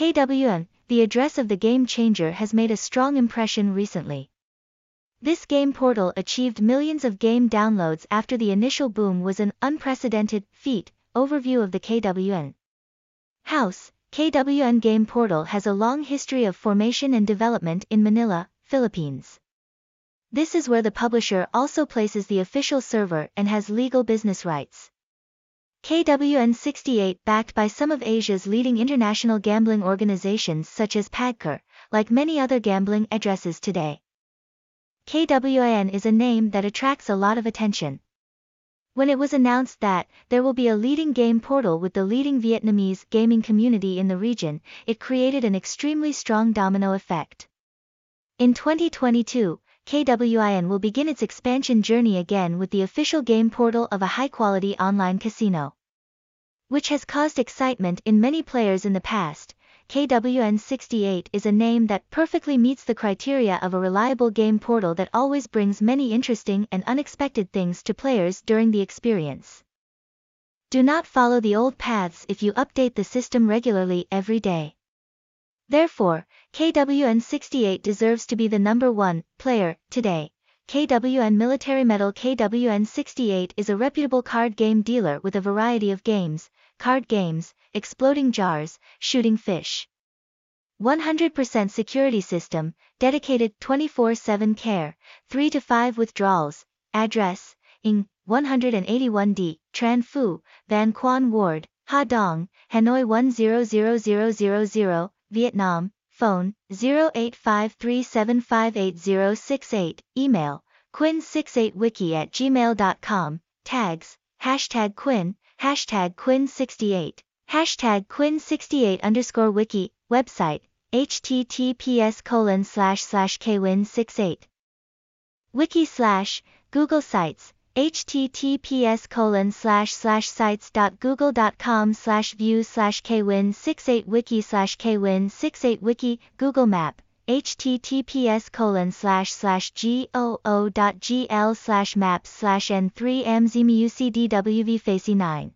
KWIN, the address of the game changer, has made a strong impression recently. This game portal achieved millions of game downloads after the initial boom was an unprecedented feat. Overview of the KWIN House. KWIN Game Portal has a long history of formation and development in Manila, Philippines. This is where the publisher also places the official server and has legal business rights. KWIN68, backed by some of Asia's leading international gambling organizations such as PAGCOR, like many other gambling addresses today. KWIN is a name that attracts a lot of attention. When it was announced that there will be a leading game portal with the leading Vietnamese gaming community in the region, it created an extremely strong domino effect. In 2022, KWIN will begin its expansion journey again with the official game portal of a high-quality online casino, which has caused excitement in many players in the past. KWIN68 is a name that perfectly meets the criteria of a reliable game portal that always brings many interesting and unexpected things to players during the experience. Do not follow the old paths if you update the system regularly every day. Therefore, KWIN68 deserves to be the #1 player today. KWIN Military Medal. KWIN68 is a reputable card game dealer with a variety of games, card games, exploding jars, shooting fish. 100% security system, dedicated 24/7 care, 3 to 5 withdrawals, address, Ng. 181D, Tran Phu, Van Quan Ward, Ha Dong, Hanoi 100000, Vietnam, phone, 0853758068, email, KWIN68wiki@gmail.com, tags, #KWIN, #KWIN68, #KWIN68_wiki, website, https://KWIN68. Wiki/Google Sites, https://sites.google.com/view/KWIN68wiki/KWIN68wiki, Google Map, https://goo.gl/maps/n3mzmucdwvfacy9.